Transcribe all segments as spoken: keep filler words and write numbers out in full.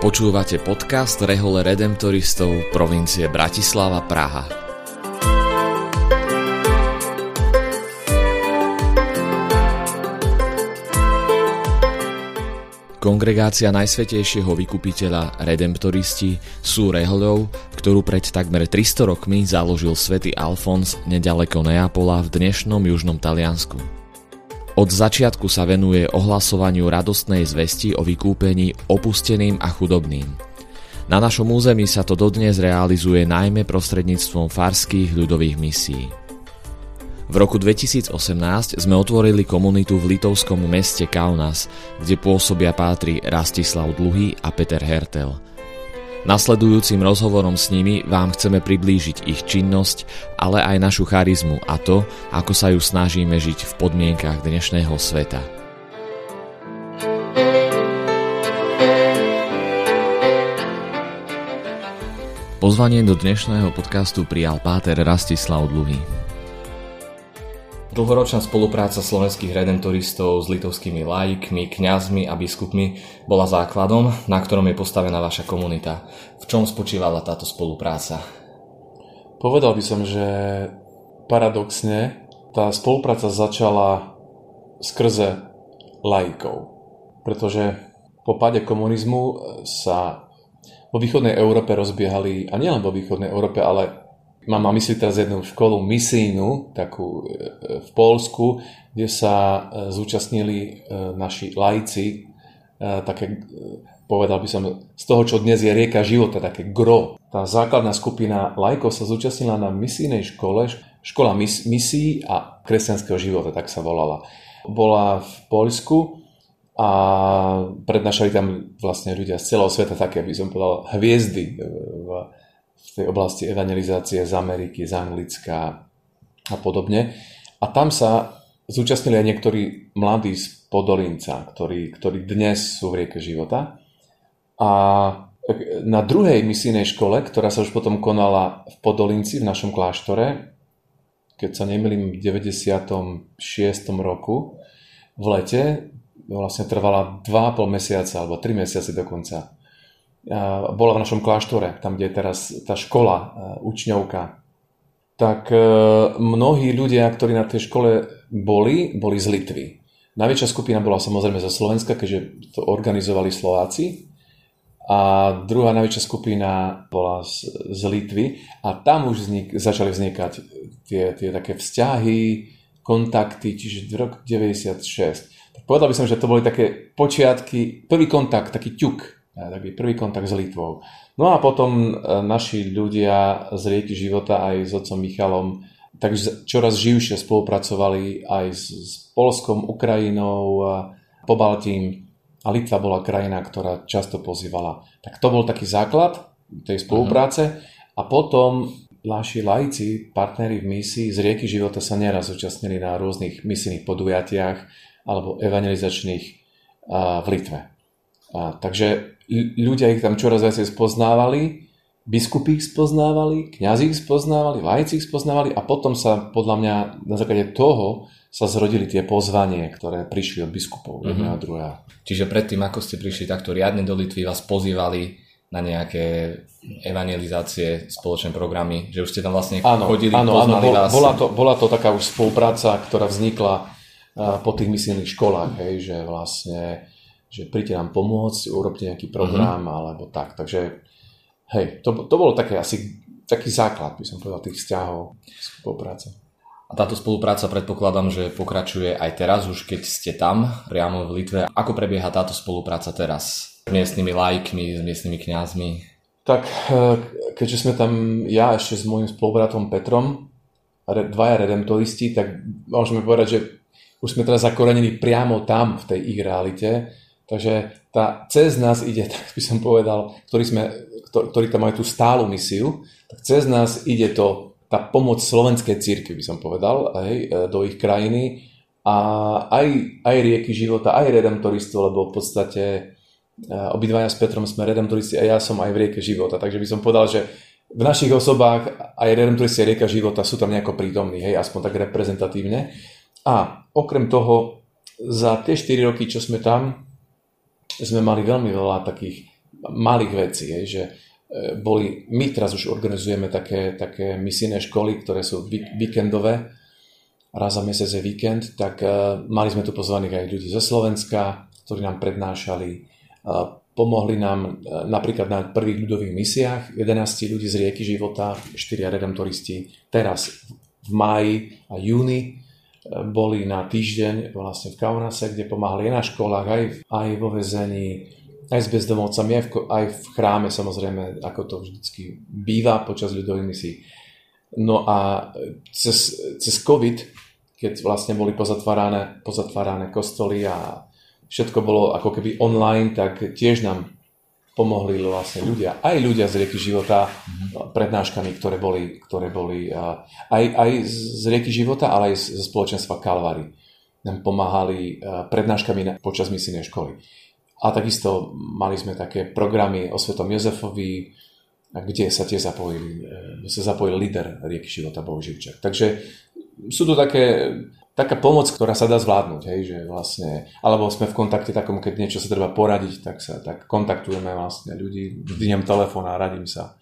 Počúvate podcast Rehoľa Redemptoristov provincie Bratislava, Praha. Kongregácia Najsvätejšieho Vykupiteľa Redemptoristi sú rehoľou, ktorú pred takmer tristo rokmi založil svätý Alfons nedaleko Neapola v dnešnom južnom Taliansku. Od začiatku sa venuje ohlasovaniu radostnej zvesti o vykúpení opusteným a chudobným. Na našom území sa to dodnes realizuje najmä prostredníctvom farských ľudových misií. V roku dvetisícosemnásť sme otvorili komunitu v litovskom meste Kaunas, kde pôsobia pátri Rastislav Dluhý a Peter Hertel. Nasledujúcim rozhovorom s nimi vám chceme priblížiť ich činnosť, ale aj našu charizmu a to, ako sa ju snažíme žiť v podmienkach dnešného sveta. Pozvanie do dnešného podcastu prijal páter Rastislav Dluhý. Dlhoročná spolupráca slovenských redemptoristov s litovskými laikmi, kňazmi a biskupmi bola základom, na ktorom je postavená vaša komunita. V čom spočívala táto spolupráca? Povedal by som, že paradoxne tá spolupráca začala skrze laikov, pretože po páde komunizmu sa vo východnej Európe rozbiehali, a nielen vo východnej Európe, ale mám na mysli teraz jednu školu misijnú, takú v Poľsku, kde sa zúčastnili naši laici, také, povedal by som, z toho, čo dnes je Rieka života, také gro. Tá základná skupina laikov sa zúčastnila na misijnej škole, škola mis- misií a kresťanského života, tak sa volala. Bola v Poľsku a prednášali tam vlastne ľudia z celého sveta, také, by som povedal, hviezdy v v tej oblasti evangelizácie z Ameriky, z Anglicka a podobne. A tam sa zúčastnili aj niektorí mladí z Podolinca, ktorí, ktorí dnes sú v Rieke života. A na druhej misijnej škole, ktorá sa už potom konala v Podolinci, v našom kláštore, keď sa nemýlim, v deväťdesiatom šiestom roku v lete, vlastne trvala dva a pol mesiaca, alebo tri mesiace dokonca, bola v našom kláštore, tam, kde je teraz tá škola, učňovka, tak mnohí ľudia, ktorí na tej škole boli, boli z Litvy. Najväčšia skupina bola samozrejme zo Slovenska, keďže to organizovali Slováci. A druhá najväčšia skupina bola z, z Litvy. A tam už vznik, začali vznikať tie, tie také vzťahy, kontakty, čiže v roku deväťdesiatšesť. Povedal by som, že to boli také počiatky, prvý kontakt, taký ťuk, taký prvý kontakt s Litvou. No a potom naši ľudia z Rieky života aj s otcom Michalom takže čoraz živšie spolupracovali aj s, s Poľskom, Ukrajinou, Pobaltím, a Litva bola krajina, ktorá často pozývala. Tak to bol taký základ tej spolupráce. Uh-huh. A potom naši laici, partneri v misii z Rieky života sa neraz zúčastnili na rôznych misijných podujatiach alebo evangelizačných v Litve. A, takže ľudia ich tam čoraz viacej spoznávali, biskupy ich spoznávali, kňazi ich spoznávali, laici ich spoznávali a potom sa podľa mňa na základe toho sa zrodili tie pozvanie, ktoré prišli od biskupov mm-hmm. jedného a druhého. Čiže predtým, ako ste prišli takto riadne do Litvy, vás pozývali na nejaké evangelizácie, spoločné programy, že už ste tam vlastne áno, chodili, áno, poznali áno, bol, vás. Bola to, bola to taká už spolupráca, ktorá vznikla po tých misijných školách, hej, že vlastne že príďte nám pomôcť, urobte nejaký program mm-hmm. alebo tak. Takže hej, to, to bolo také asi taký základ, by som povedal, tých vzťahov, spolupráce. A táto spolupráca predpokladám, že pokračuje aj teraz, už keď ste tam, priamo v Litve. Ako prebieha táto spolupráca teraz? S miestnymi laikmi, s miestnymi kňazmi? Tak, keďže sme tam, ja ešte s môjim spolubratom Petrom, dvaja redemptoristi, tak môžeme povedať, že už sme teraz zakorenení priamo tam, v tej ich realite. Takže tá cez nás ide, tak by som povedal, ktorí, sme, ktorí tam majú tú stálu misiu, tak cez nás ide to, tá pomoc slovenskej cirkvi, by som povedal, hej, do ich krajiny a aj, aj Rieky života, aj redemptoristov, lebo v podstate obidvaja s Petrom sme redemptoristi a ja som aj v Rieke života. Takže by som povedal, že v našich osobách aj redemptoristi a Rieka života sú tam nejako prítomní, hej, aspoň tak reprezentatívne. A okrem toho, za tie štyri roky, čo sme tam, sme mali veľmi veľa takých malých vecí, hej, že boli, my teraz už organizujeme také, také misijné školy, ktoré sú víkendové, raz za mesiac je víkend, tak uh, mali sme tu pozvaných aj ľudí zo Slovenska, ktorí nám prednášali, uh, pomohli nám uh, napríklad na prvých ľudových misiách, jedenásť ľudí z Rieky života, štyria redemptoristi, teraz v máji a júni uh, boli na týždeň vlastne v Kaunase, kde pomáhali aj na školách, aj, aj vo väzení, aj s bezdomovcami, aj v, aj v chráme, samozrejme, ako to vždycky býva počas ľudových misií. No a cez, cez COVID, keď vlastne boli pozatvárané, pozatvárané kostoly a všetko bolo ako keby online, tak tiež nám pomohli vlastne ľudia, aj ľudia z Rieky života, mm-hmm. prednáškami, ktoré boli, ktoré boli aj, aj z Rieky života, ale aj zo spoločenstva Kalvary. Nám pomáhali prednáškami počas misijnej školy. A takisto mali sme také programy o Svetom Jozefovi, kde sa tie zapojili, sa zapojil líder Rieky života, Bohu Živčak. Takže sú to také, taká pomoc, ktorá sa dá zvládnuť. Hej, že vlastne, alebo sme v kontakte takom, keď niečo sa treba poradiť, tak sa tak kontaktujeme vlastne ľudí, zdvihnem telefón a radím sa.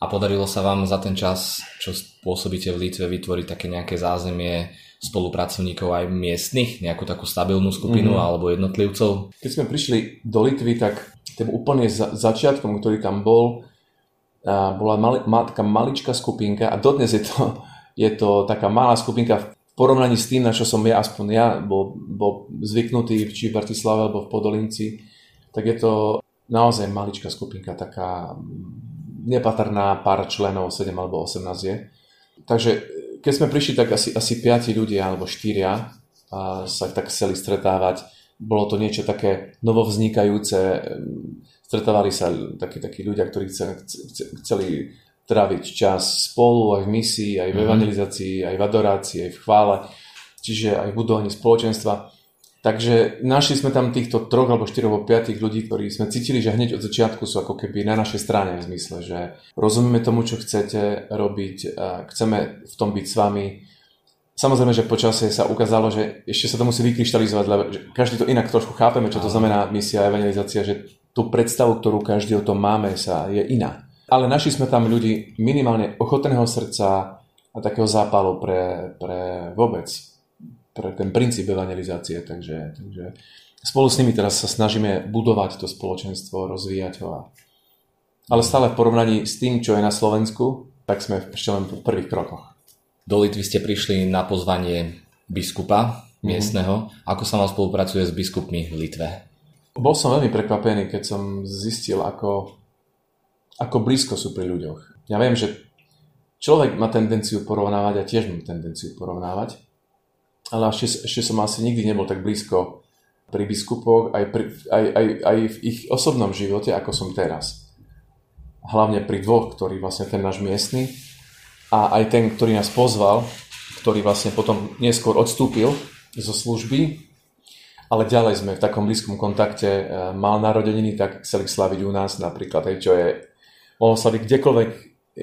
A podarilo sa vám za ten čas, čo pôsobíte v Litve, vytvoriť také nejaké zázemie spolupracovníkov aj miestnych, nejakú takú stabilnú skupinu mm-hmm. alebo jednotlivcov? Keď sme prišli do Litvy, tak tým úplne za- začiatkom, ktorý tam bol, bola mali- taká maličká skupinka a dodnes je to, je to taká malá skupinka v porovnaní s tým, na čo som ja, aspoň ja, bol, bol zvyknutý či v Bratislave alebo v Podolinci, tak je to naozaj maličká skupinka, taká nepatrná, pár členov, sedem alebo osemnásť je. Takže keď sme prišli, tak asi, asi piati ľudia alebo štyria a sa tak chceli stretávať. Bolo to niečo také novovznikajúce. Stretávali sa takí, takí ľudia, ktorí chceli tráviť čas spolu aj v misii, aj v evangelizácii, aj v adorácii, aj v chvále, čiže aj v budovaní spoločenstva. Takže našli sme tam týchto troch alebo štyroch alebo piatich ľudí, ktorí sme cítili, že hneď od začiatku sú ako keby na našej strane v zmysle, že rozumieme tomu, čo chcete robiť, chceme v tom byť s vami. Samozrejme, že počasie sa ukázalo, že ešte sa to musí vykryštalizovať, lebo každý to inak trošku chápeme, čo to znamená misia, evangelizácia, že tú predstavu, ktorú každý o tom máme, sa je iná. Ale našli sme tam ľudí minimálne ochotného srdca a takého zápalu pre, pre vôbec pre ten princíp evangelizácie, takže, takže spolu s nimi teraz sa snažíme budovať to spoločenstvo, rozvíjať ho. Ale stále v porovnaní s tým, čo je na Slovensku, tak sme ešte len v prvých krokoch. Do Litvy ste prišli na pozvanie biskupa miestneho. Mm-hmm. Ako sa vám spolupracuje s biskupmi v Litve? Bol som veľmi prekvapený, keď som zistil, ako, ako blízko sú pri ľuďoch. Ja viem, že človek má tendenciu porovnávať a tiež mám tendenciu porovnávať, ale ešte, ešte som asi nikdy nebol tak blízko pri biskupoch, aj, pri, aj, aj, aj v ich osobnom živote, ako som teraz. Hlavne pri dvoch, ktorý vlastne ten náš miestny a aj ten, ktorý nás pozval, ktorý vlastne potom neskôr odstúpil zo služby, ale ďalej sme v takom blízkom kontakte, mal narodeniny, tak chceli slaviť u nás napríklad, aj čo je, mohol slaviť kdekoľvek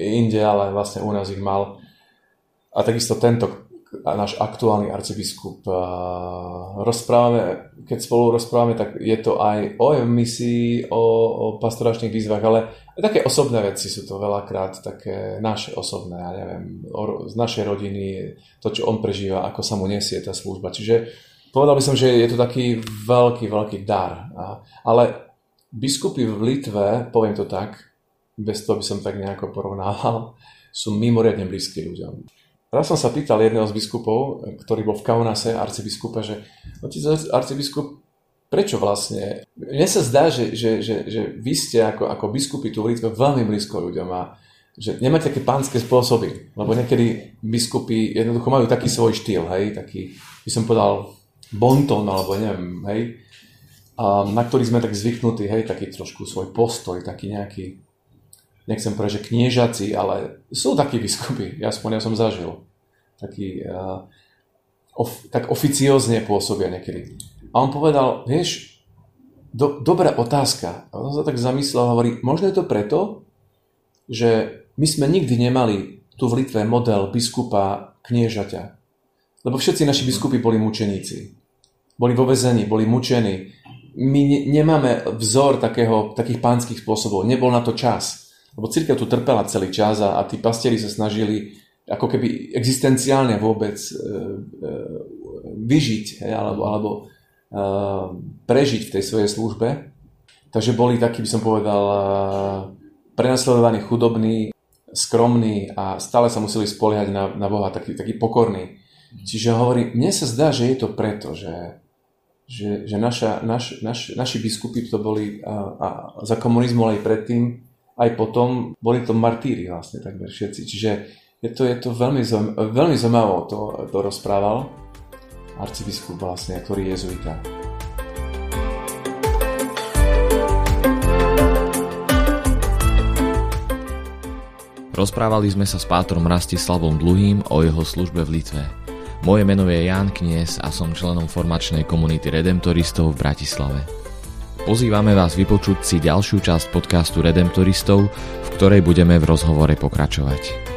inde, ale vlastne u nás ich mal. A takisto tento a náš aktuálny arcibiskup. Rozprávame, keď spolu rozprávame, tak je to aj o misii, o, o pastoračných výzvach, ale také osobné veci sú to veľakrát, také naše osobné, ja neviem, o, z našej rodiny, to, čo on prežíva, ako sa mu nesie tá služba. Čiže povedal by som, že je to taký veľký, veľký dar. Ale biskupy v Litve, poviem to tak, bez toho by som tak nejako porovnával, sú mimoriadne blízky ľuďom. Raz som sa pýtal jedného z biskupov, ktorý bol v Kaunase, arcibiskupa, že otec arcibiskup, prečo vlastne? Mne sa zdá, že, že, že, že vy ste ako, ako biskupy tu v Litve veľmi blízko ľuďom a že nemáte také pánske spôsoby, lebo niekedy biskupy jednoducho majú taký svoj štýl, hej, taký, by som povedal, bonton, alebo neviem, hej, a na ktorý sme tak zvyknutí, hej, taký trošku svoj postoj, taký nejaký, nechcem povedať, že kniežaci, ale sú takí biskupy, aspoň ja som zažil. Takí, uh, of, tak oficiózne pôsobia niekedy. A on povedal, vieš, do, dobrá otázka. A on sa tak zamyslel a hovorí, možno je to preto, že my sme nikdy nemali tu v Litve model biskupa kniežaťa. Lebo všetci naši biskupy boli mučeníci. Boli vo väzení, boli mučení. my nemáme vzor takého, takých pánskych spôsobov. Nebol na to čas. Lebo cirkev tu trpela celý čas a, a tí pastieri sa snažili ako keby existenciálne vôbec e, e, vyžiť, hej, alebo, alebo e, prežiť v tej svojej službe. Takže boli takí, by som povedal, e, prenasledovaní, chudobní, skromní a stále sa museli spoliehať na, na Boha, taký, taký pokorný. Čiže hovorím, mne sa zdá, že je to preto, že že, že naša, naš, naš, naši biskupy to boli a, a za komunizmu, ale aj predtým, aj potom, boli to martíri vlastne takmer všetci. Čiže je to, je to veľmi, veľmi zaujímavé, to, to rozprával arcibiskup vlastne, ktorý je jezuita. Rozprávali sme sa s pátrom Rastislavom Dluhým o jeho službe v Litve. Moje meno je Ján Knes a som členom formačnej komunity Redemptoristov v Bratislave. Pozývame vás vypočuť si ďalšiu časť podcastu Redemptoristov, v ktorej budeme v rozhovore pokračovať.